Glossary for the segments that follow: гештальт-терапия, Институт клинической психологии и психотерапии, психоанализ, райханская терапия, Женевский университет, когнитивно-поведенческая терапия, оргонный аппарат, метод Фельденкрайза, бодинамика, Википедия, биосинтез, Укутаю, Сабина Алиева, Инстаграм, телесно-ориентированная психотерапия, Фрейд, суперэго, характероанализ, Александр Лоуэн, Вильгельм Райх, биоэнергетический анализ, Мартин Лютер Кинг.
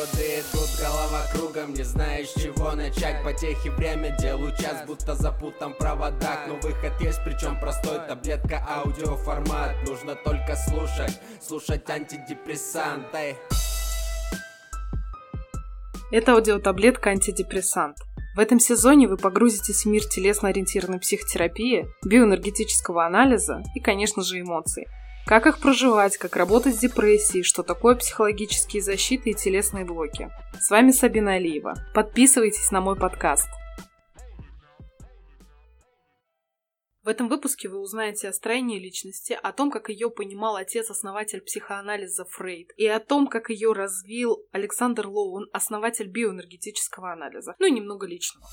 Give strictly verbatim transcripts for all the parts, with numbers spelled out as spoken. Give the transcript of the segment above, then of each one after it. годы идут, голова кругом, не знаешь, с чего начать. Потехи время, делаю час, будто запутан в проводах. Но выход есть, причем простой, таблетка, аудиоформат. Нужно только слушать, слушать антидепрессанты. Это аудиотаблетка «Антидепрессант». В этом сезоне вы погрузитесь в мир телесно-ориентированной психотерапии, биоэнергетического анализа и, конечно же, эмоций. Как их проживать, как работать с депрессией, что такое психологические защиты и телесные блоки. С вами Сабина Алиева. Подписывайтесь на мой подкаст. В этом выпуске вы узнаете о строении личности, о том, как ее понимал отец-основатель психоанализа Фрейд, и о том, как ее развил Александр Лоуэн, основатель биоэнергетического анализа. Ну и немного личного.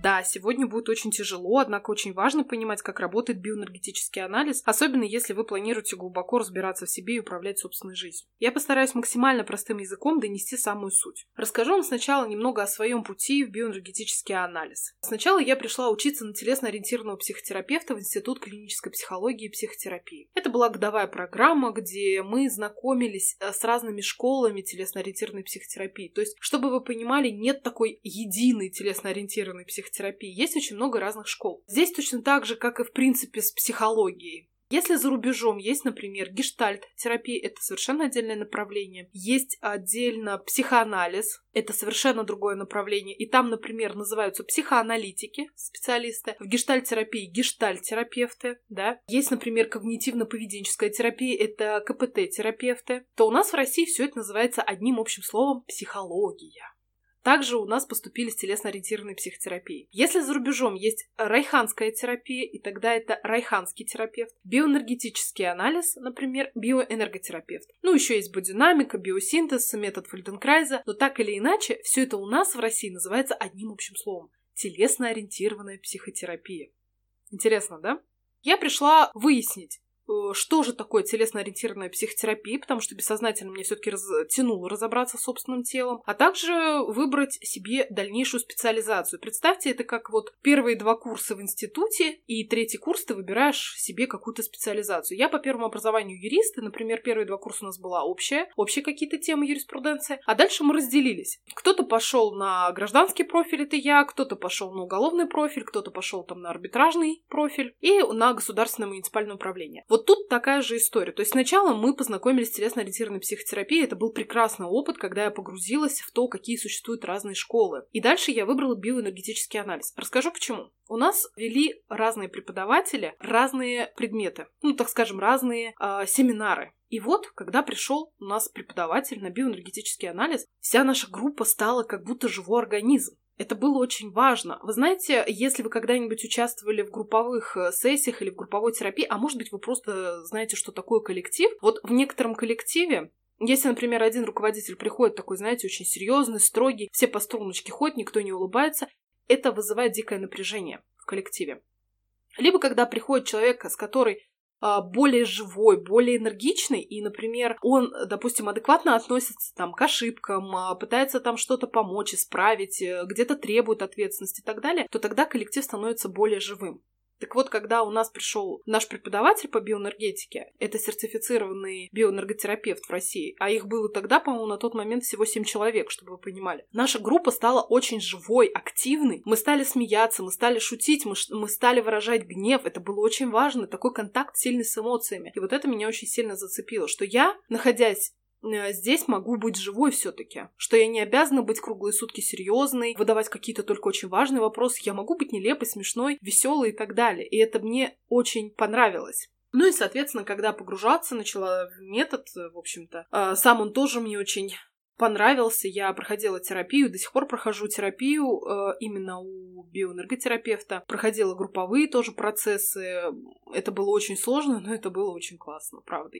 Да, сегодня будет очень тяжело, однако очень важно понимать, как работает биоэнергетический анализ, особенно если вы планируете глубоко разбираться в себе и управлять собственной жизнью. Я постараюсь максимально простым языком донести самую суть. Расскажу вам сначала немного о своем пути в биоэнергетический анализ. Сначала я пришла учиться на телесно-ориентированного психотерапевта в Институт клинической психологии и психотерапии. Это была годовая программа, где мы знакомились с разными школами телесно-ориентированной психотерапии. То есть, чтобы вы понимали, нет такой единой телесно-ориентированной психотерапии. Терапии. Есть очень много разных школ. Здесь точно так же, как и в принципе с психологией. Если за рубежом есть, например, гештальт-терапия, это совершенно отдельное направление. Есть отдельно психоанализ, это совершенно другое направление. И там, например, называются психоаналитики, специалисты. В гештальт-терапии гештальт-терапевты, да. Есть, например, когнитивно-поведенческая терапия, это ка пэ тэ-терапевты. То у нас в России все это называется одним общим словом психология. Также у нас поступили с телесно-ориентированной психотерапией. Если за рубежом есть райханская терапия, и тогда это райханский терапевт, биоэнергетический анализ, например, биоэнерготерапевт. Ну, еще есть бодинамика, биосинтез, метод Фельденкрайза, но так или иначе, все это у нас в России называется одним общим словом – телесно-ориентированная психотерапия. Интересно, да? Я пришла выяснить, что же такое телесно-ориентированная психотерапия, потому что бессознательно мне все-таки раз... тянуло разобраться с собственным телом, а также выбрать себе дальнейшую специализацию. Представьте, это как вот первые два курса в институте, и третий курс ты выбираешь себе какую-то специализацию. Я по первому образованию юрист, и, например, первые два курса у нас была общая, общие какие-то темы юриспруденции, а дальше мы разделились. Кто-то пошел на гражданский профиль, это я, кто-то пошел на уголовный профиль, кто-то пошел там на арбитражный профиль и на государственное муниципальное управление. Вот тут такая же история. То есть сначала мы познакомились с телесно-ориентированной психотерапией. Это был прекрасный опыт, когда я погрузилась в то, какие существуют разные школы. И дальше я выбрала биоэнергетический анализ. Расскажу почему. У нас вели разные преподаватели, разные предметы. Ну, так скажем, разные э, семинары. И вот, когда пришел у нас преподаватель на биоэнергетический анализ, вся наша группа стала как будто живой организм. Это было очень важно. Вы знаете, если вы когда-нибудь участвовали в групповых сессиях или в групповой терапии, а может быть, вы просто знаете, что такое коллектив, вот в некотором коллективе, если, например, один руководитель приходит такой, знаете, очень серьезный, строгий, все по струночке ходят, никто не улыбается, это вызывает дикое напряжение в коллективе. Либо когда приходит человек, с которой более живой, более энергичный, и, например, он, допустим, адекватно относится там, к ошибкам, пытается там что-то помочь, исправить, где-то требует ответственности и так далее, то тогда коллектив становится более живым. Так вот, когда у нас пришел наш преподаватель по биоэнергетике, это сертифицированный биоэнерготерапевт в России, а их было тогда, по-моему, на тот момент всего семь человек, чтобы вы понимали. Наша группа стала очень живой, активной. Мы стали смеяться, мы стали шутить, мы, ш... мы стали выражать гнев. Это было очень важно, такой контакт сильный с эмоциями. И вот это меня очень сильно зацепило, что я, находясь здесь, могу быть живой все-таки, что я не обязана быть круглые сутки серьезной, выдавать какие-то только очень важные вопросы, я могу быть нелепой, смешной, веселой и так далее. И это мне очень понравилось. Ну и, соответственно, когда погружаться начала в метод, в общем-то, сам он тоже мне очень понравился. Я проходила терапию, до сих пор прохожу терапию э, именно у биоэнерготерапевта. Проходила групповые тоже процессы. Это было очень сложно, но это было очень классно, правда.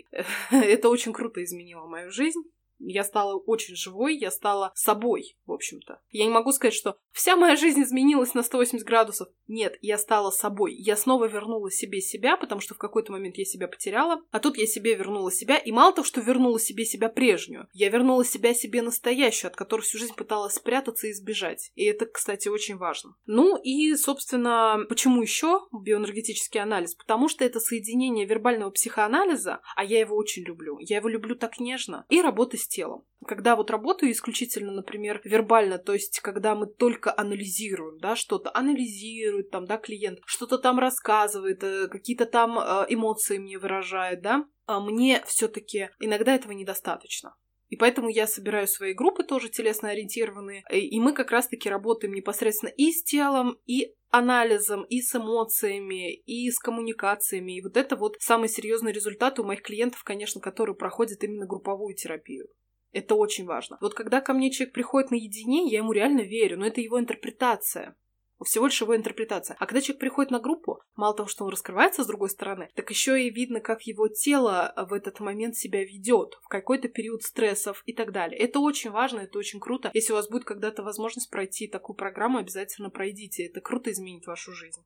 Это очень круто изменило мою жизнь. Я стала очень живой, я стала собой, в общем-то. Я не могу сказать, что вся моя жизнь изменилась на сто восемьдесят градусов. Нет, я стала собой. Я снова вернула себе себя, потому что в какой-то момент я себя потеряла, а тут я себе вернула себя. И мало того, что вернула себе себя прежнюю, я вернула себя себе настоящую, от которой всю жизнь пыталась спрятаться и избежать. И это, кстати, очень важно. Ну и, собственно, почему еще биоэнергетический анализ? Потому что это соединение вербального психоанализа, а я его очень люблю. Я его люблю так нежно. И работы с телом. Когда вот работаю исключительно, например, вербально, то есть когда мы только анализируем, да, что-то анализирует, там, да, клиент что-то там рассказывает, какие-то там эмоции мне выражает, да, мне все-таки иногда этого недостаточно. И поэтому я собираю свои группы тоже телесно-ориентированные, и мы как раз-таки работаем непосредственно и с телом, и анализом, и с эмоциями, и с коммуникациями. И вот это вот самые серьезные результаты у моих клиентов, конечно, которые проходят именно групповую терапию. Это очень важно. Вот когда ко мне человек приходит наедине, я ему реально верю, но это его интерпретация. Всего лишь его интерпретация. А когда человек приходит на группу, мало того, что он раскрывается с другой стороны, так еще и видно, как его тело в этот момент себя ведет, в какой-то период стрессов и так далее. Это очень важно, это очень круто. Если у вас будет когда-то возможность пройти такую программу, обязательно пройдите. Это круто изменит вашу жизнь.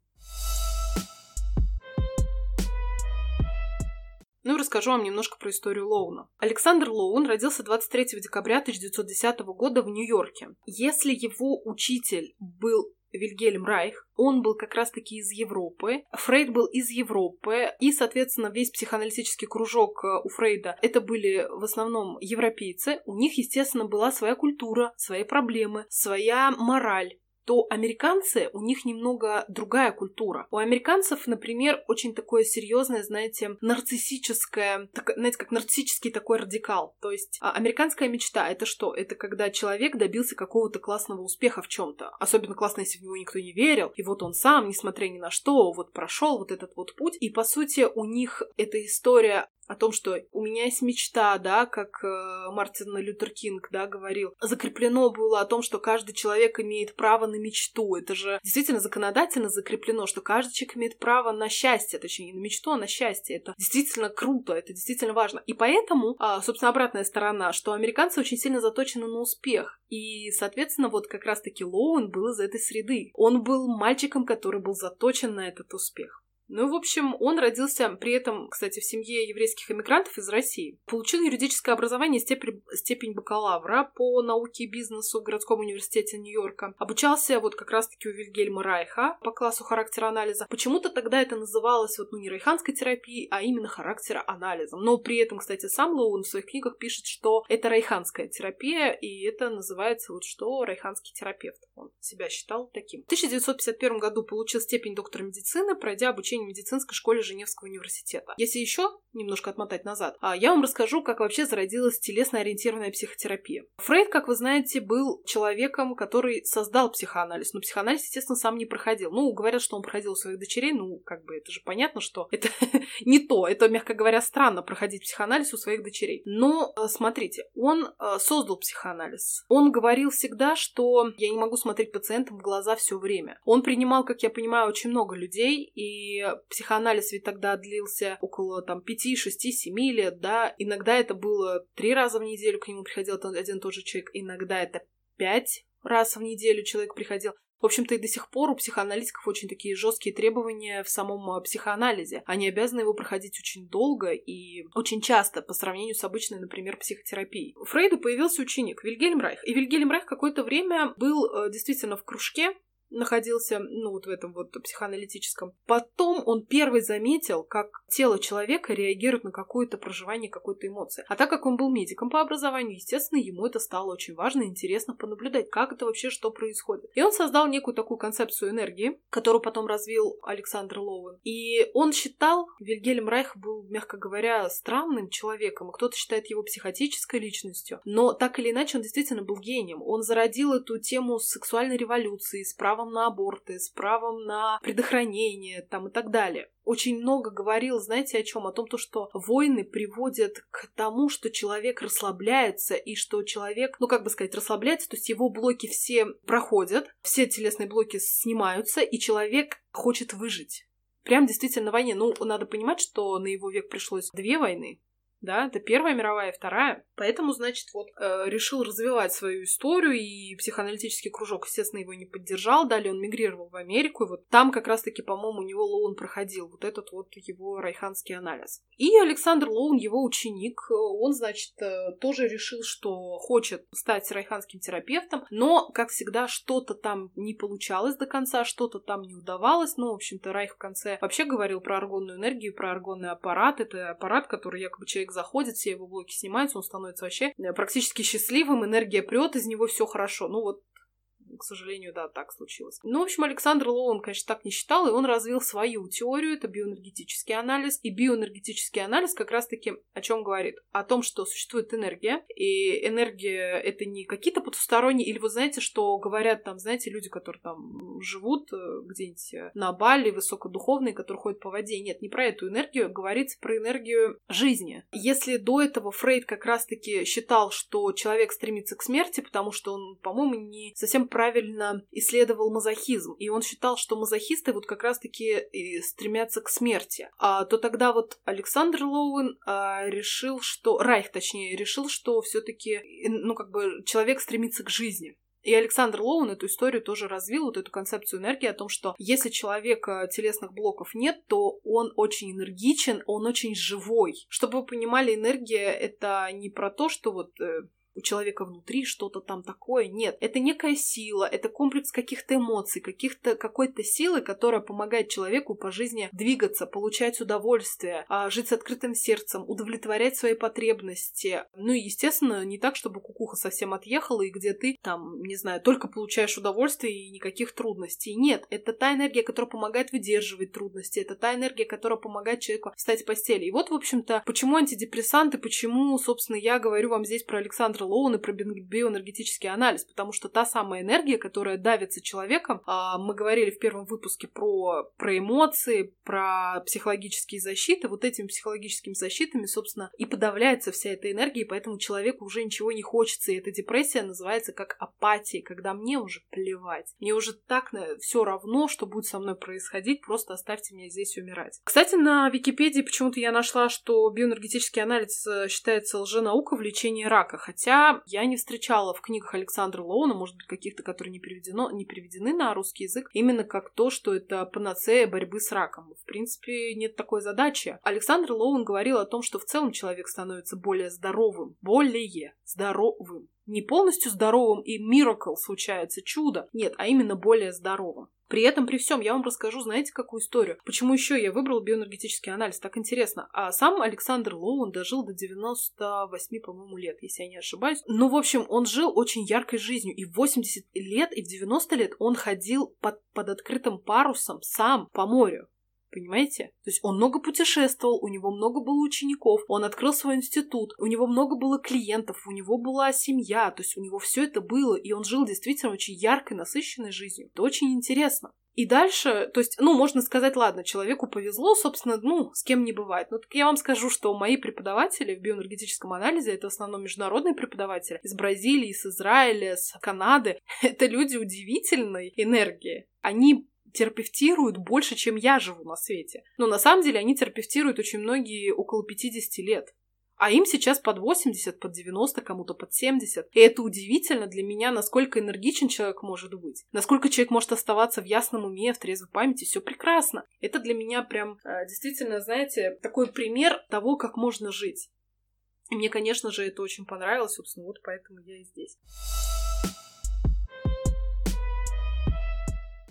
Ну и расскажу вам немножко про историю Лоуэна. Александр Лоуэн родился двадцать третьего декабря тысяча девятьсот десятого года в Нью-Йорке. Если его учитель был Вильгельм Райх, он был как раз-таки из Европы, Фрейд был из Европы, и, соответственно, весь психоаналитический кружок у Фрейда, это были в основном европейцы, у них, естественно, была своя культура, свои проблемы, своя мораль. То американцы, у них немного другая культура. У американцев, например, очень такое серьезное, знаете, нарциссическое, так, знаете, как нарциссический такой радикал. То есть американская мечта — это что? Это когда человек добился какого-то классного успеха в чем-то. Особенно классно, если в него никто не верил. И вот он сам, несмотря ни на что, вот прошел вот этот вот путь. И, по сути, у них эта история о том, что у меня есть мечта, да, как э, Мартин Лютер Кинг, да, говорил, закреплено было о том, что каждый человек имеет право на мечту. Это же действительно законодательно закреплено, что каждый человек имеет право на счастье, точнее, не на мечту, а на счастье. Это действительно круто, это действительно важно. И поэтому, э, собственно, обратная сторона, что американцы очень сильно заточены на успех. И, соответственно, вот как раз-таки Лоуэн был из этой среды. Он был мальчиком, который был заточен на этот успех. Ну и, в общем, он родился при этом, кстати, в семье еврейских эмигрантов из России. Получил юридическое образование, степень, степень бакалавра по науке и бизнесу в городском университете Нью-Йорка. Обучался вот как раз-таки у Вильгельма Райха по классу характероанализа. Почему-то тогда это называлось вот, ну, не райханской терапией, а именно характероанализом. Но при этом, кстати, сам Лоуэн в своих книгах пишет, что это райханская терапия, и это называется вот что райханский терапевт. Он себя считал таким. В тысяча девятьсот пятьдесят первом году получил степень доктора медицины, пройдя обучение в медицинской школе Женевского университета. Если еще немножко отмотать назад, я вам расскажу, как вообще зародилась телесно-ориентированная психотерапия. Фрейд, как вы знаете, был человеком, который создал психоанализ, но психоанализ, естественно, сам не проходил. Ну, говорят, что он проходил у своих дочерей, ну, как бы, это же понятно, что это не то, это, мягко говоря, странно проходить психоанализ у своих дочерей. Но, смотрите, он создал психоанализ. Он говорил всегда, что я не могу смотреть пациентам в глаза все время. Он принимал, как я понимаю, очень много людей, и психоанализ ведь тогда длился около там пяти, шести, семи лет, да, иногда это было три раза в неделю к нему приходил один и тот же человек, иногда это пять раз в неделю человек приходил. В общем-то, и до сих пор у психоаналитиков очень такие жесткие требования в самом психоанализе. Они обязаны его проходить очень долго и очень часто по сравнению с обычной, например, психотерапией. У Фрейда появился ученик Вильгельм Райх. И Вильгельм Райх какое-то время был действительно в кружке, находился, ну, вот в этом вот психоаналитическом. Потом он первый заметил, как тело человека реагирует на какое-то проживание, какой-то эмоции. А так как он был медиком по образованию, естественно, ему это стало очень важно и интересно понаблюдать, как это вообще, что происходит. И он создал некую такую концепцию энергии, которую потом развил Александр Лоуэн. И он считал, Вильгельм Райх был, мягко говоря, странным человеком, и кто-то считает его психотической личностью, но так или иначе он действительно был гением. Он зародил эту тему сексуальной революции, с правом на аборты, с правом на предохранение там, и так далее. Очень много говорил, знаете, о чем? О том, то, что войны приводят к тому, что человек расслабляется, и что человек, ну как бы сказать, расслабляется, то есть его блоки все проходят, все телесные блоки снимаются, и человек хочет выжить. Прям действительно на войне. Ну, надо понимать, что на его век пришлось две войны. да, это Первая мировая и Вторая. Поэтому, значит, вот э, решил развивать свою историю, и психоаналитический кружок, естественно, его не поддержал. Далее он мигрировал в Америку, и вот там как раз-таки, по-моему, у него Лоуэн проходил вот этот вот его райханский анализ. И Александр Лоуэн, его ученик, он, значит, э, тоже решил, что хочет стать райханским терапевтом, но, как всегда, что-то там не получалось до конца, что-то там не удавалось. Ну, в общем-то, Райх в конце вообще говорил про оргонную энергию, про оргонный аппарат. Это аппарат, который якобы человек заходит, все его блоки снимаются, он становится вообще практически счастливым, энергия прет, из него все хорошо. Ну вот, к сожалению, да, так случилось. Ну, в общем, Александр Лоуэн, конечно, так не считал, и он развил свою теорию, это биоэнергетический анализ. И биоэнергетический анализ как раз-таки о чем говорит? О том, что существует энергия, и энергия — это не какие-то потусторонние, или вы знаете, что говорят там, знаете, люди, которые там живут где-нибудь на Бали, высокодуховные, которые ходят по воде. Нет, не про эту энергию, говорится про энергию жизни. Если до этого Фрейд как раз-таки считал, что человек стремится к смерти, потому что он, по-моему, не совсем правильно правильно исследовал мазохизм, и он считал, что мазохисты вот как раз-таки стремятся к смерти, а, то тогда вот Александр Лоуэн а, решил, что... Райх, точнее, решил, что все-таки, ну, как бы человек стремится к жизни. И Александр Лоуэн эту историю тоже развил, вот эту концепцию энергии о том, что если человека телесных блоков нет, то он очень энергичен, он очень живой. Чтобы вы понимали, энергия — это не про то, что вот... у человека внутри что-то там такое. Нет, это некая сила, это комплекс каких-то эмоций, каких-то, какой-то силы, которая помогает человеку по жизни двигаться, получать удовольствие, жить с открытым сердцем, удовлетворять свои потребности. Ну и, естественно, не так, чтобы кукуха совсем отъехала, и где ты, там, не знаю, только получаешь удовольствие и никаких трудностей. Нет, это та энергия, которая помогает выдерживать трудности, это та энергия, которая помогает человеку встать с постели. И вот, в общем-то, почему антидепрессанты, почему, собственно, я говорю вам здесь про Александра Лоуэн и про биоэнергетический анализ, потому что та самая энергия, которая давится человеком, мы говорили в первом выпуске про, про эмоции, про психологические защиты, вот этими психологическими защитами, собственно, и подавляется вся эта энергия, и поэтому человеку уже ничего не хочется, и эта депрессия называется как апатия, когда мне уже плевать, мне уже так все равно, что будет со мной происходить, просто оставьте меня здесь умирать. Кстати, на Википедии почему-то я нашла, что биоэнергетический анализ считается лженаукой в лечении рака, хотя я не встречала в книгах Александра Лоуэна, может быть, каких-то, которые не переведено, не переведены на русский язык, именно как то, что это панацея борьбы с раком. В принципе, нет такой задачи. Александр Лоуэн говорил о том, что в целом человек становится более здоровым, более здоровым. Не полностью здоровым и миракл случается, чудо. Нет, а именно более здоровым. При этом, при всем, я вам расскажу, знаете, какую историю? Почему еще я выбрала биоэнергетический анализ? Так интересно. А сам Александр Лоуэн дожил до девяноста восьми, по-моему, лет, если я не ошибаюсь. Ну, в общем, он жил очень яркой жизнью. И в восемьдесят лет, и в девяносто лет он ходил под, под открытым парусом сам по морю. Понимаете? То есть он много путешествовал, у него много было учеников, он открыл свой институт, у него много было клиентов, у него была семья, то есть у него все это было, и он жил действительно очень яркой, насыщенной жизнью. Это очень интересно. И дальше, то есть, ну, можно сказать, ладно, человеку повезло, собственно, ну, с кем не бывает. Но так я вам скажу, что мои преподаватели в биоэнергетическом анализе, это в основном международные преподаватели из Бразилии, из Израиля, из Канады, это люди удивительной энергии. Они терапевтируют больше, чем я живу на свете. Но на самом деле они терапевтируют очень многие около пятидесяти лет. А им сейчас под восемьдесят, под девяносто, кому-то под семьдесят. И это удивительно для меня, насколько энергичен человек может быть. Насколько человек может оставаться в ясном уме, в трезвой памяти. Все прекрасно. Это для меня прям действительно, знаете, такой пример того, как можно жить. И мне, конечно же, это очень понравилось. Собственно, вот поэтому я и здесь.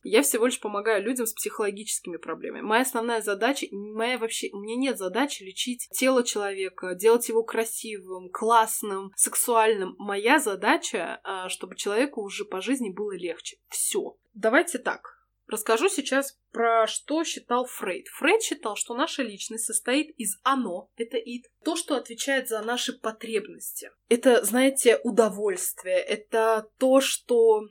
Я всего лишь помогаю людям с психологическими проблемами. Моя основная задача, моя вообще, у меня нет задачи лечить тело человека, делать его красивым, классным, сексуальным. Моя задача, чтобы человеку уже по жизни было легче. Все. Давайте так. Расскажу сейчас про что считал Фрейд. Фрейд считал, что наша личность состоит из «оно», это «ид», то, что отвечает за наши потребности. Это, знаете, удовольствие, это то, что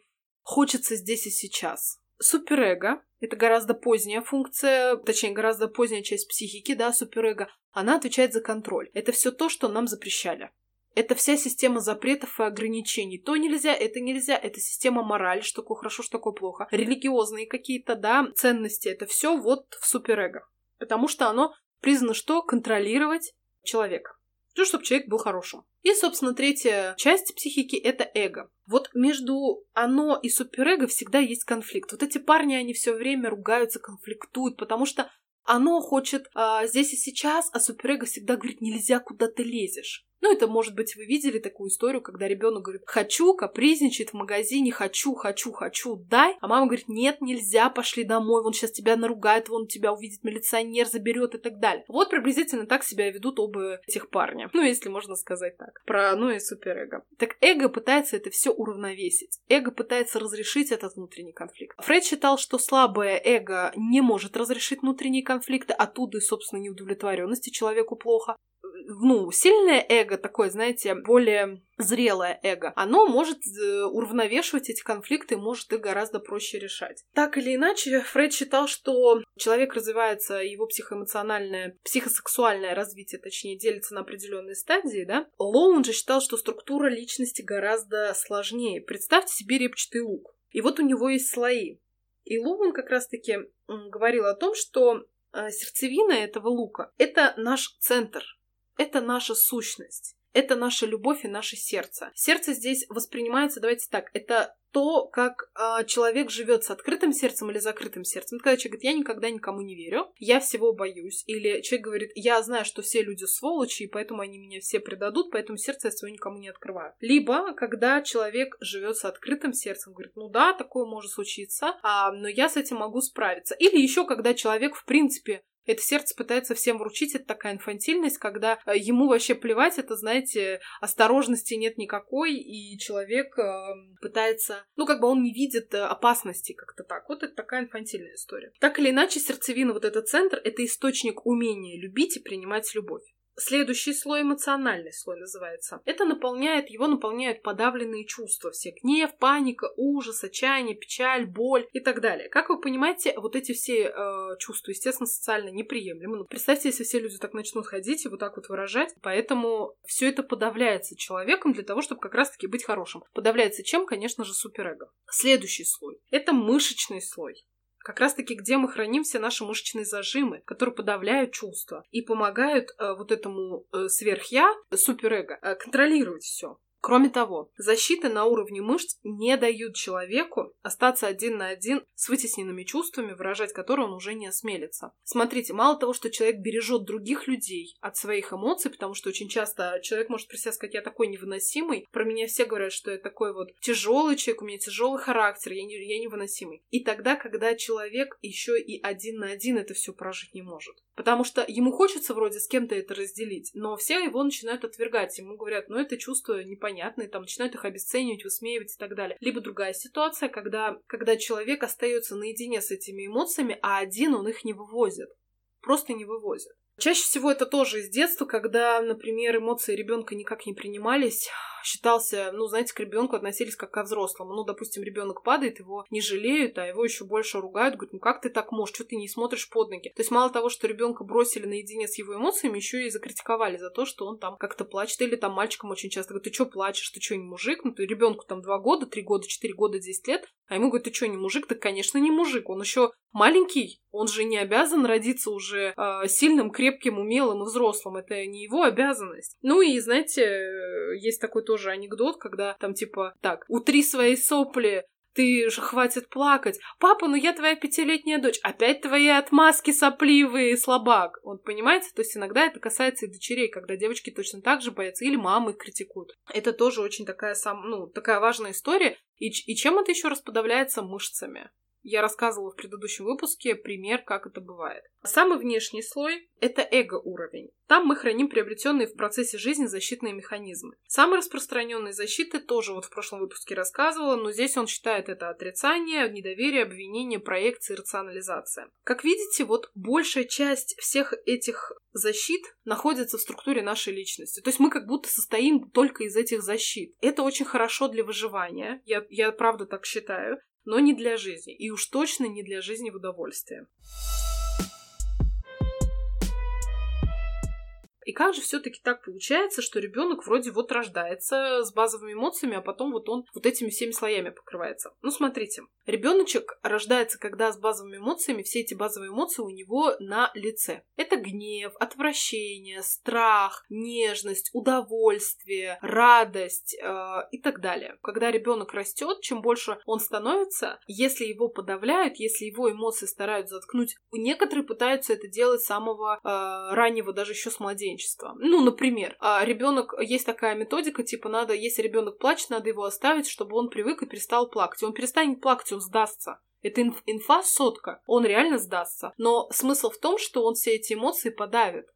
хочется здесь и сейчас. Суперэго — это гораздо поздняя функция, точнее, гораздо поздняя часть психики, да, суперэго, она отвечает за контроль. Это все то, что нам запрещали. Это вся система запретов и ограничений. То нельзя, это нельзя. Это система морали, что такое хорошо, что такое плохо. Религиозные какие-то, да, ценности. Это все вот в суперэго. Потому что оно признано, что контролировать человека. Ну, чтобы человек был хорошим. И, собственно, третья часть психики — это эго. Вот между оно и суперэго всегда есть конфликт. Вот эти парни, они все время ругаются, конфликтуют, потому что оно хочет а, здесь и сейчас, а суперэго всегда говорит: нельзя, куда ты лезешь. Ну, это, может быть, вы видели такую историю, когда ребенок говорит: хочу, капризничает в магазине, хочу, хочу, хочу, дай. А мама говорит: нет, нельзя, пошли домой, вон сейчас тебя наругает, вон тебя увидит милиционер, заберет и так далее. Вот приблизительно так себя ведут оба этих парня. Ну, если можно сказать так. Про, ну, и суперэго. Так эго пытается это все уравновесить. Эго пытается разрешить этот внутренний конфликт. Фрейд считал, что слабое эго не может разрешить внутренние конфликты, оттуда и, собственно, неудовлетворенности человеку плохо. Ну, сильное эго, такое, знаете, более зрелое эго, оно может уравновешивать эти конфликты, может их гораздо проще решать. Так или иначе, Фрейд считал, что человек развивается, его психоэмоциональное, психосексуальное развитие, точнее, делится на определенные стадии, да? Лоуэн же считал, что структура личности гораздо сложнее. Представьте себе репчатый лук. И вот у него есть слои. И Лоуэн как раз-таки говорил о том, что сердцевина этого лука — это наш центр. Это наша сущность, это наша любовь и наше сердце. Сердце здесь воспринимается, давайте так, это то, как э, человек живет с открытым сердцем или закрытым сердцем. Это когда человек говорит: я никогда никому не верю, я всего боюсь. Или человек говорит: я знаю, что все люди сволочи, и поэтому они меня все предадут, поэтому сердце я своё никому не открываю. Либо когда человек живет с открытым сердцем, говорит: ну да, такое может случиться, а, но я с этим могу справиться. Или еще когда человек, в принципе, это сердце пытается всем вручить, это такая инфантильность, когда ему вообще плевать, это, знаете, осторожности нет никакой, и человек пытается, ну, как бы он не видит опасности как-то так. Вот это такая инфантильная история. Так или иначе, сердцевина, вот этот центр, это источник умения любить и принимать любовь. Следующий слой, эмоциональный слой называется. Это наполняет, его наполняют подавленные чувства. Все гнев, паника, ужас, отчаяние, печаль, боль и так далее. Как вы понимаете, вот эти все э, чувства, естественно, социально неприемлемы. Ну, представьте, если все люди так начнут ходить и вот так вот выражать. Поэтому все это подавляется человеком для того, чтобы как раз-таки быть хорошим. Подавляется чем? Конечно же, суперэго. Следующий слой – это мышечный слой. Как раз-таки, где мы храним все наши мышечные зажимы, которые подавляют чувства и помогают э, вот этому э, сверхя, суперэго, э, контролировать все. Кроме того, защиты на уровне мышц не дают человеку остаться один на один с вытесненными чувствами, выражать которые он уже не осмелится. Смотрите, мало того, что человек бережет других людей от своих эмоций, потому что очень часто человек может про себя сказать: я такой невыносимый, про меня все говорят, что я такой вот тяжелый человек, у меня тяжелый характер, я, не, я невыносимый. И тогда, когда человек еще и один на один это все прожить не может. Потому что ему хочется вроде с кем-то это разделить, но все его начинают отвергать, ему говорят: ну это чувство непонятно. Понятные, там начинают их обесценивать, высмеивать и так далее. Либо другая ситуация, когда, когда человек остается наедине с этими эмоциями, а один он их не вывозит. Просто не вывозит. Чаще всего это тоже из детства, когда, например, эмоции ребенка никак не принимались, считался, ну, знаете, к ребенку относились как ко взрослому. Ну, допустим, ребенок падает, его не жалеют, а его еще больше ругают, говорят: ну как ты так можешь, что ты не смотришь под ноги? То есть мало того, что ребенка бросили наедине с его эмоциями, еще и закритиковали за то, что он там как-то плачет. Или там мальчикам очень часто говорят: ты что плачешь, ты что не мужик? Ну, ты ребенку там два года, три года, четыре года, десять лет, а ему говорят: ты что не мужик? Да, конечно, не мужик, он еще маленький, он же не обязан родиться уже э, сильным, крепким, крепким, умелым и взрослым. Это не его обязанность. Ну и, знаете, есть такой тоже анекдот, когда там типа так: утри свои сопли, ты же хватит плакать. Папа, ну я твоя пятилетняя дочь. Опять твои отмазки сопливые, слабак. Вот, понимаете? То есть иногда это касается и дочерей, когда девочки точно так же боятся. Или мамы их критикуют. Это тоже очень такая, сам, ну, такая важная история. И, и чем это еще раз подавляется? Мышцами. Я рассказывала в предыдущем выпуске пример, как это бывает. Самый внешний слой – это эго-уровень. Там мы храним приобретенные в процессе жизни защитные механизмы. Самые распространенные защиты тоже вот в прошлом выпуске рассказывала, но здесь он считает это отрицание, недоверие, обвинение, проекция, рационализация. Как видите, вот большая часть всех этих защит находится в структуре нашей личности. То есть мы как будто состоим только из этих защит. Это очень хорошо для выживания, я, я правда так считаю. Но не для жизни. И уж точно не для жизни в удовольствии. И как же все-таки так получается, что ребенок вроде вот рождается с базовыми эмоциями, а потом вот он вот этими всеми слоями покрывается? Ну, смотрите, ребеночек рождается, когда с базовыми эмоциями, все эти базовые эмоции у него на лице. Это гнев, отвращение, страх, нежность, удовольствие, радость э, и так далее. Когда ребенок растет, чем больше он становится, если его подавляют, если его эмоции стараются заткнуть, некоторые пытаются это делать с самого э, раннего, даже еще с младенчества. Ну, например, э, ребенок, есть такая методика, типа надо, если ребенок плачет, надо его оставить, чтобы он привык и перестал плакать. Он перестанет плакать, он сдастся. Это инф, инфа сотка, он реально сдастся. Но смысл в том, что он все эти эмоции подавит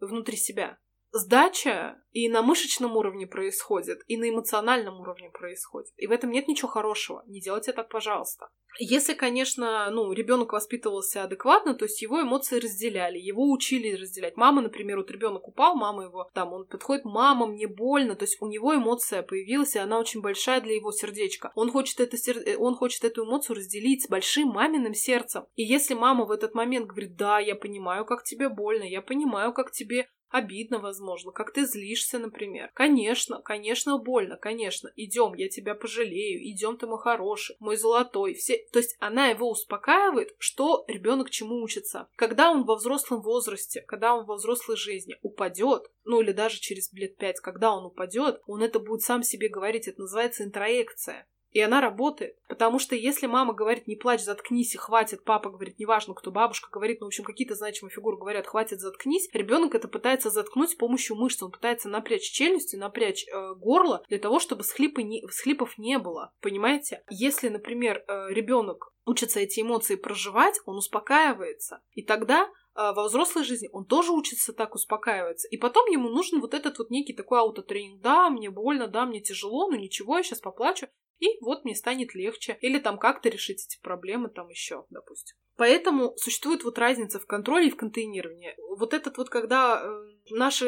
внутри себя. Сдача и на мышечном уровне происходит, и на эмоциональном уровне происходит. И в этом нет ничего хорошего. Не делайте так, пожалуйста. Если, конечно, ну, ребенок воспитывался адекватно, то есть его эмоции разделяли, его учили разделять. Мама, например, вот ребенок упал, мама его, там, он подходит, мама, мне больно, то есть у него эмоция появилась, и она очень большая для его сердечка. Он хочет, это, он хочет эту эмоцию разделить с большим маминым сердцем. И если мама в этот момент говорит, да, я понимаю, как тебе больно, я понимаю, как тебе обидно, возможно, как ты злишься, например. Конечно, конечно, больно, конечно. Идем, я тебя пожалею, идем, ты мой хороший, мой золотой. Все... То есть она его успокаивает, что ребенок чему учится. Когда он во взрослом возрасте, когда он во взрослой жизни упадет, ну или даже через лет пять, когда он упадет, он это будет сам себе говорить. Это называется интроекция. И она работает. Потому что если мама говорит, не плачь, заткнись, и хватит, папа говорит, неважно, кто, бабушка говорит, ну, в общем, какие-то значимые фигуры говорят, хватит, заткнись, ребенок это пытается заткнуть с помощью мышц. Он пытается напрячь челюсти, напрячь э, горло для того, чтобы схлипы не, схлипов не было. Понимаете? Если, например, э, ребенок учится эти эмоции проживать, он успокаивается. И тогда во взрослой жизни он тоже учится так успокаиваться. И потом ему нужен вот этот вот некий такой аутотренинг. Да, мне больно, да, мне тяжело, но ничего, я сейчас поплачу, и вот мне станет легче. Или там как-то решить эти проблемы там еще, допустим. Поэтому существует вот разница в контроле и в контейнировании. Вот этот вот, когда наша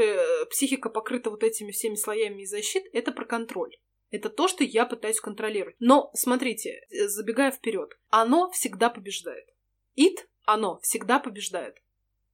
психика покрыта вот этими всеми слоями защит, это про контроль. Это то, что я пытаюсь контролировать. Но, смотрите, забегая вперед, оно всегда побеждает. Ид, оно всегда побеждает.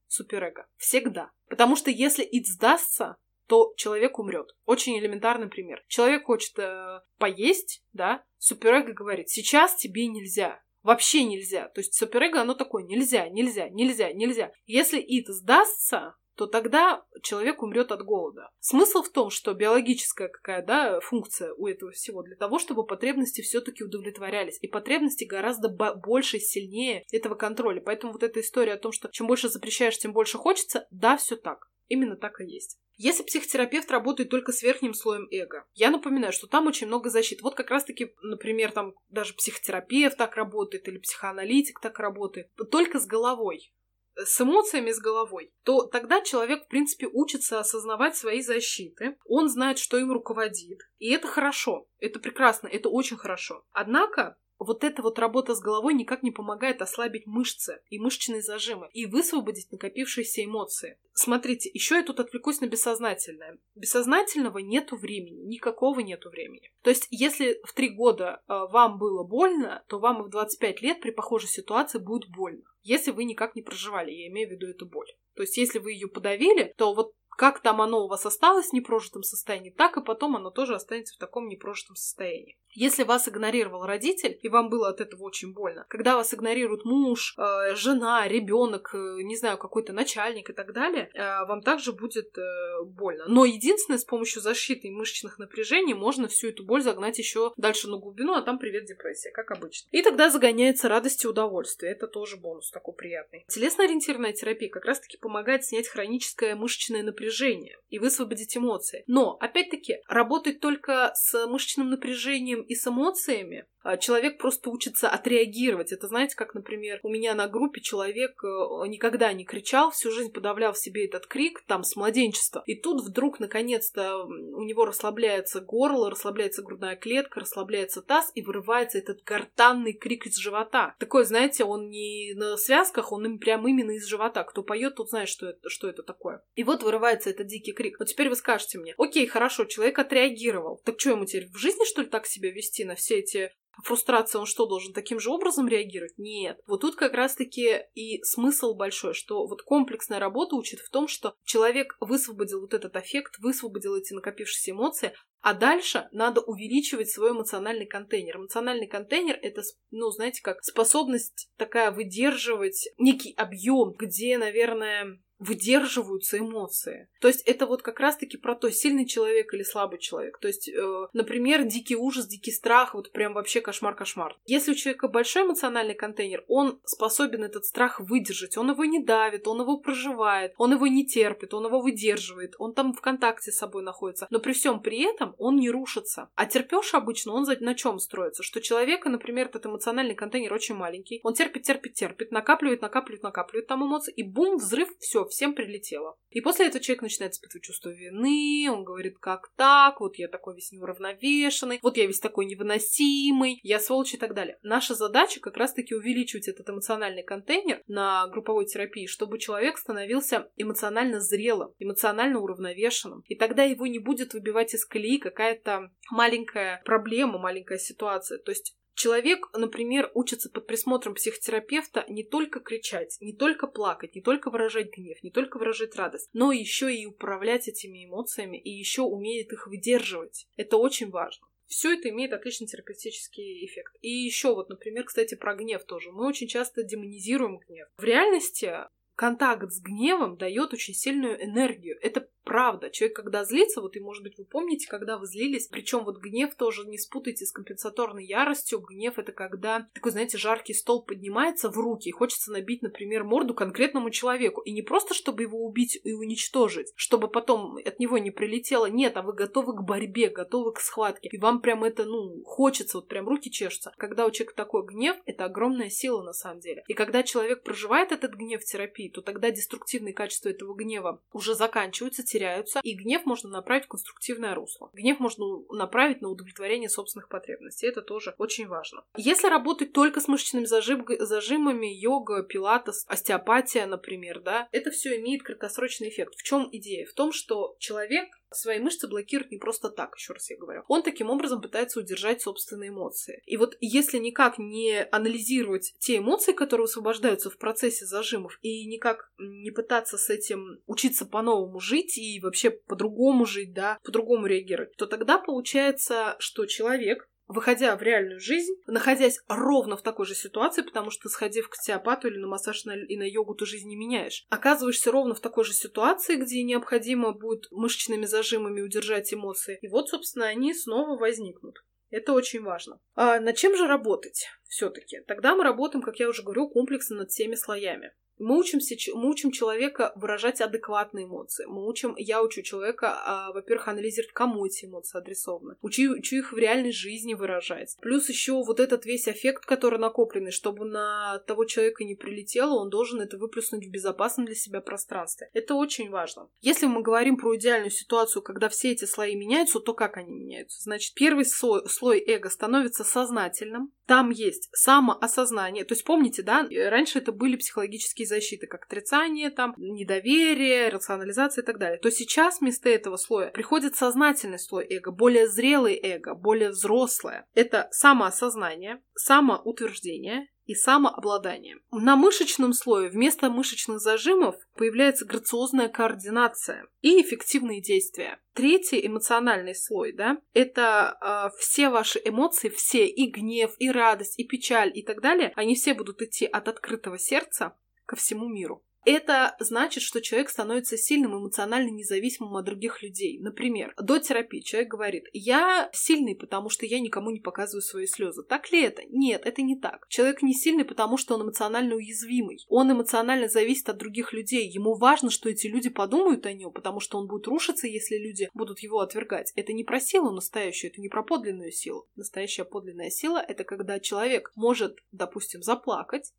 Суперэго. Всегда. Потому что если ид сдастся, то человек умрет. Очень элементарный пример. Человек хочет э, поесть, да, суперэго говорит, сейчас тебе нельзя. Вообще нельзя. То есть суперэго, оно такое, нельзя, нельзя, нельзя, нельзя. Если ид сдастся, то тогда человек умрет от голода. Смысл в том, что биологическая какая, да, функция у этого всего для того, чтобы потребности все-таки удовлетворялись. И потребности гораздо бо- больше и сильнее этого контроля. Поэтому вот эта история о том, что чем больше запрещаешь, тем больше хочется, да, все так. Именно так и есть. Если психотерапевт работает только с верхним слоем эго, я напоминаю, что там очень много защит. Вот как раз-таки, например, там даже психотерапевт так работает или психоаналитик так работает. Только с головой. С эмоциями, с головой, то тогда человек, в принципе, учится осознавать свои защиты, он знает, что им руководит, и это хорошо, это прекрасно, это очень хорошо. Однако вот эта вот работа с головой никак не помогает ослабить мышцы и мышечные зажимы и высвободить накопившиеся эмоции. Смотрите, еще я тут отвлекусь на бессознательное. Бессознательного нету времени, никакого нету времени. То есть, если в три года вам было больно, то вам и в двадцать пять лет при похожей ситуации будет больно. Если вы никак не проживали, я имею в виду эту боль. То есть, если вы ее подавили, то вот как там оно у вас осталось в непрожитом состоянии, так и потом оно тоже останется в таком непрожитом состоянии. Если вас игнорировал родитель, и вам было от этого очень больно, когда вас игнорируют муж, э, жена, ребенок, э, не знаю, какой-то начальник и так далее, э, вам также будет э, больно. Но единственное, с помощью защиты и мышечных напряжений можно всю эту боль загнать еще дальше на глубину, а там привет депрессия, как обычно. И тогда загоняется радость и удовольствие. Это тоже бонус такой приятный. Телесно-ориентированная терапия как раз-таки помогает снять хроническое мышечное напряжение и высвободить эмоции. Но, опять-таки, работать только с мышечным напряжением и с эмоциями человек просто учится отреагировать. Это, знаете, как, например, у меня на группе человек никогда не кричал, всю жизнь подавлял в себе этот крик, там, с младенчества. И тут вдруг, наконец-то, у него расслабляется горло, расслабляется грудная клетка, расслабляется таз, и вырывается этот гортанный крик из живота. Такой, знаете, он не на связках, он им прям именно из живота. Кто поет, тот знает, что это, что это такое. И вот вырывается этот дикий крик. Но теперь вы скажете мне, окей, хорошо, человек отреагировал. Так что ему теперь в жизни, что ли, так себя вести на все эти по фрустрации он что, должен таким же образом реагировать? Нет. Вот тут как раз-таки и смысл большой, что вот комплексная работа учит в том, что человек высвободил вот этот аффект, высвободил эти накопившиеся эмоции, а дальше надо увеличивать свой эмоциональный контейнер. Эмоциональный контейнер — это, ну, знаете, как способность такая выдерживать некий объем, где, наверное, выдерживаются эмоции. То есть это вот как раз-таки про то, сильный человек или слабый человек. То есть, э, например, дикий ужас, дикий страх, вот прям вообще кошмар-кошмар. Если у человека большой эмоциональный контейнер, он способен этот страх выдержать. Он его не давит, он его проживает, он его не терпит, он его выдерживает, он там в контакте с собой находится. Но при всем при этом он не рушится. А терпёж обычно, он на чем строится? Что человека, например, этот эмоциональный контейнер очень маленький, он терпит, терпит, терпит, накапливает, накапливает, накапливает там эмоции, и бум, взрыв, все. Всем прилетело. И после этого человек начинает испытывать чувство вины, он говорит, как так, вот я такой весь неуравновешенный, вот я весь такой невыносимый, я сволочь и так далее. Наша задача как раз-таки увеличивать этот эмоциональный контейнер на групповой терапии, чтобы человек становился эмоционально зрелым, эмоционально уравновешенным. И тогда его не будет выбивать из колеи какая-то маленькая проблема, маленькая ситуация. То есть человек, например, учится под присмотром психотерапевта не только кричать, не только плакать, не только выражать гнев, не только выражать радость, но еще и управлять этими эмоциями и еще умеет их выдерживать. Это очень важно. Все это имеет отличный терапевтический эффект. И еще вот, например, кстати, про гнев тоже. Мы очень часто демонизируем гнев. В реальности контакт с гневом дает очень сильную энергию. Это правда. Человек, когда злится, вот и, может быть, вы помните, когда вы злились, причем вот гнев тоже не спутайте с компенсаторной яростью. Гнев — это когда такой, знаете, жаркий стол поднимается в руки и хочется набить, например, морду конкретному человеку. И не просто, чтобы его убить и уничтожить, чтобы потом от него не прилетело. Нет, а вы готовы к борьбе, готовы к схватке. И вам прям это, ну, хочется, вот прям руки чешутся. Когда у человека такой гнев, это огромная сила на самом деле. И когда человек проживает этот гнев в терапии, то тогда деструктивные качества этого гнева уже заканчиваются, теряются, и гнев можно направить в конструктивное русло. Гнев можно направить на удовлетворение собственных потребностей. Это тоже очень важно. Если работать только с мышечными зажим... зажимами, йога, пилатес, остеопатия, например, да, это все имеет краткосрочный эффект. В чем идея? В том, что человек свои мышцы блокирует не просто так, еще раз я говорю. Он таким образом пытается удержать собственные эмоции. И вот если никак не анализировать те эмоции, которые высвобождаются в процессе зажимов, и никак не пытаться с этим учиться по-новому жить и вообще по-другому жить, да, по-другому реагировать, то тогда получается, что человек, выходя в реальную жизнь, находясь ровно в такой же ситуации, потому что, сходив к остеопату или на массаж и на йогу, ты жизнь не меняешь, оказываешься ровно в такой же ситуации, где необходимо будет мышечными зажимами удержать эмоции. И вот, собственно, они снова возникнут. Это очень важно. А над чем же работать все-таки? Тогда мы работаем, как я уже говорю, комплексно над всеми слоями. Мы, учимся, мы учим человека выражать адекватные эмоции. Мы учим, я учу человека, во-первых, анализировать, кому эти эмоции адресованы. Учу, учу их в реальной жизни выражать. Плюс еще вот этот весь аффект, который накопленный, чтобы на того человека не прилетело, он должен это выплеснуть в безопасном для себя пространстве. Это очень важно. Если мы говорим про идеальную ситуацию, когда все эти слои меняются, то как они меняются? Значит, первый слой, слой эго становится сознательным. Там есть самоосознание. То есть помните, да, раньше это были психологические защиты, как отрицание, там, недоверие, рационализация и так далее, то сейчас вместо этого слоя приходит сознательный слой эго, более зрелый эго, более взрослое. Это самоосознание, самоутверждение и самообладание. На мышечном слое вместо мышечных зажимов появляется грациозная координация и эффективные действия. Третий эмоциональный слой, да, это э, все ваши эмоции, все, и гнев, и радость, и печаль, и так далее, они все будут идти от открытого сердца ко всему миру. Это значит, что человек становится сильным, эмоционально независимым от других людей. Например, до терапии человек говорит: я сильный, потому что я никому не показываю свои слезы. Так ли это? Нет, это не так. Человек не сильный, потому что он эмоционально уязвимый. Он эмоционально зависит от других людей. Ему важно, что эти люди подумают о нем, потому что он будет рушиться, если люди будут его отвергать. Это не про силу настоящую, это не про подлинную силу. Настоящая подлинная сила — это когда человек может, допустим, заплакать,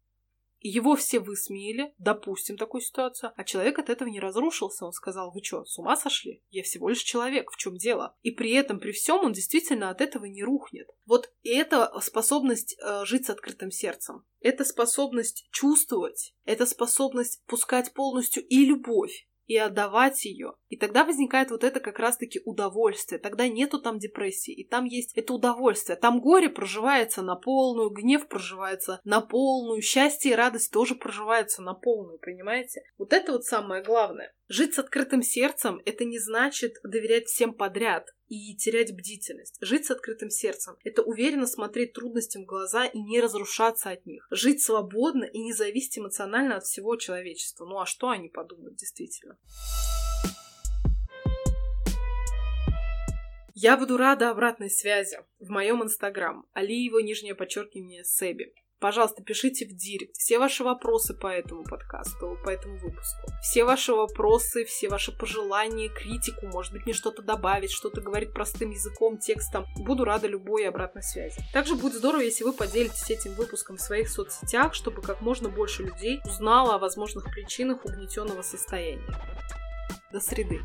его все высмеяли, допустим, такую ситуацию, а человек от этого не разрушился. Он сказал: вы что, с ума сошли? Я всего лишь человек, в чем дело? И при этом, при всем, он действительно от этого не рухнет. Вот это способность э, жить с открытым сердцем. Это способность чувствовать. Это способность пускать полностью и любовь, и отдавать ее. И тогда возникает вот это как раз-таки удовольствие. Тогда нету там депрессии, и там есть это удовольствие. Там горе проживается на полную, гнев проживается на полную, счастье и радость тоже проживаются на полную, понимаете? Вот это вот самое главное. Жить с открытым сердцем — это не значит доверять всем подряд и терять бдительность. Жить с открытым сердцем — это уверенно смотреть трудностям в глаза и не разрушаться от них. Жить свободно и не зависеть эмоционально от всего человечества. Ну а что они подумают, действительно? Я буду рада обратной связи в моем инстаграм Алиева, нижнее подчеркивание, Сэби. Пожалуйста, пишите в директ все ваши вопросы по этому подкасту, по этому выпуску. Все ваши вопросы, все ваши пожелания, критику, может быть, мне что-то добавить, что-то говорить простым языком, текстом. Буду рада любой обратной связи. Также будет здорово, если вы поделитесь этим выпуском в своих соцсетях, чтобы как можно больше людей узнало о возможных причинах угнетенного состояния. До среды!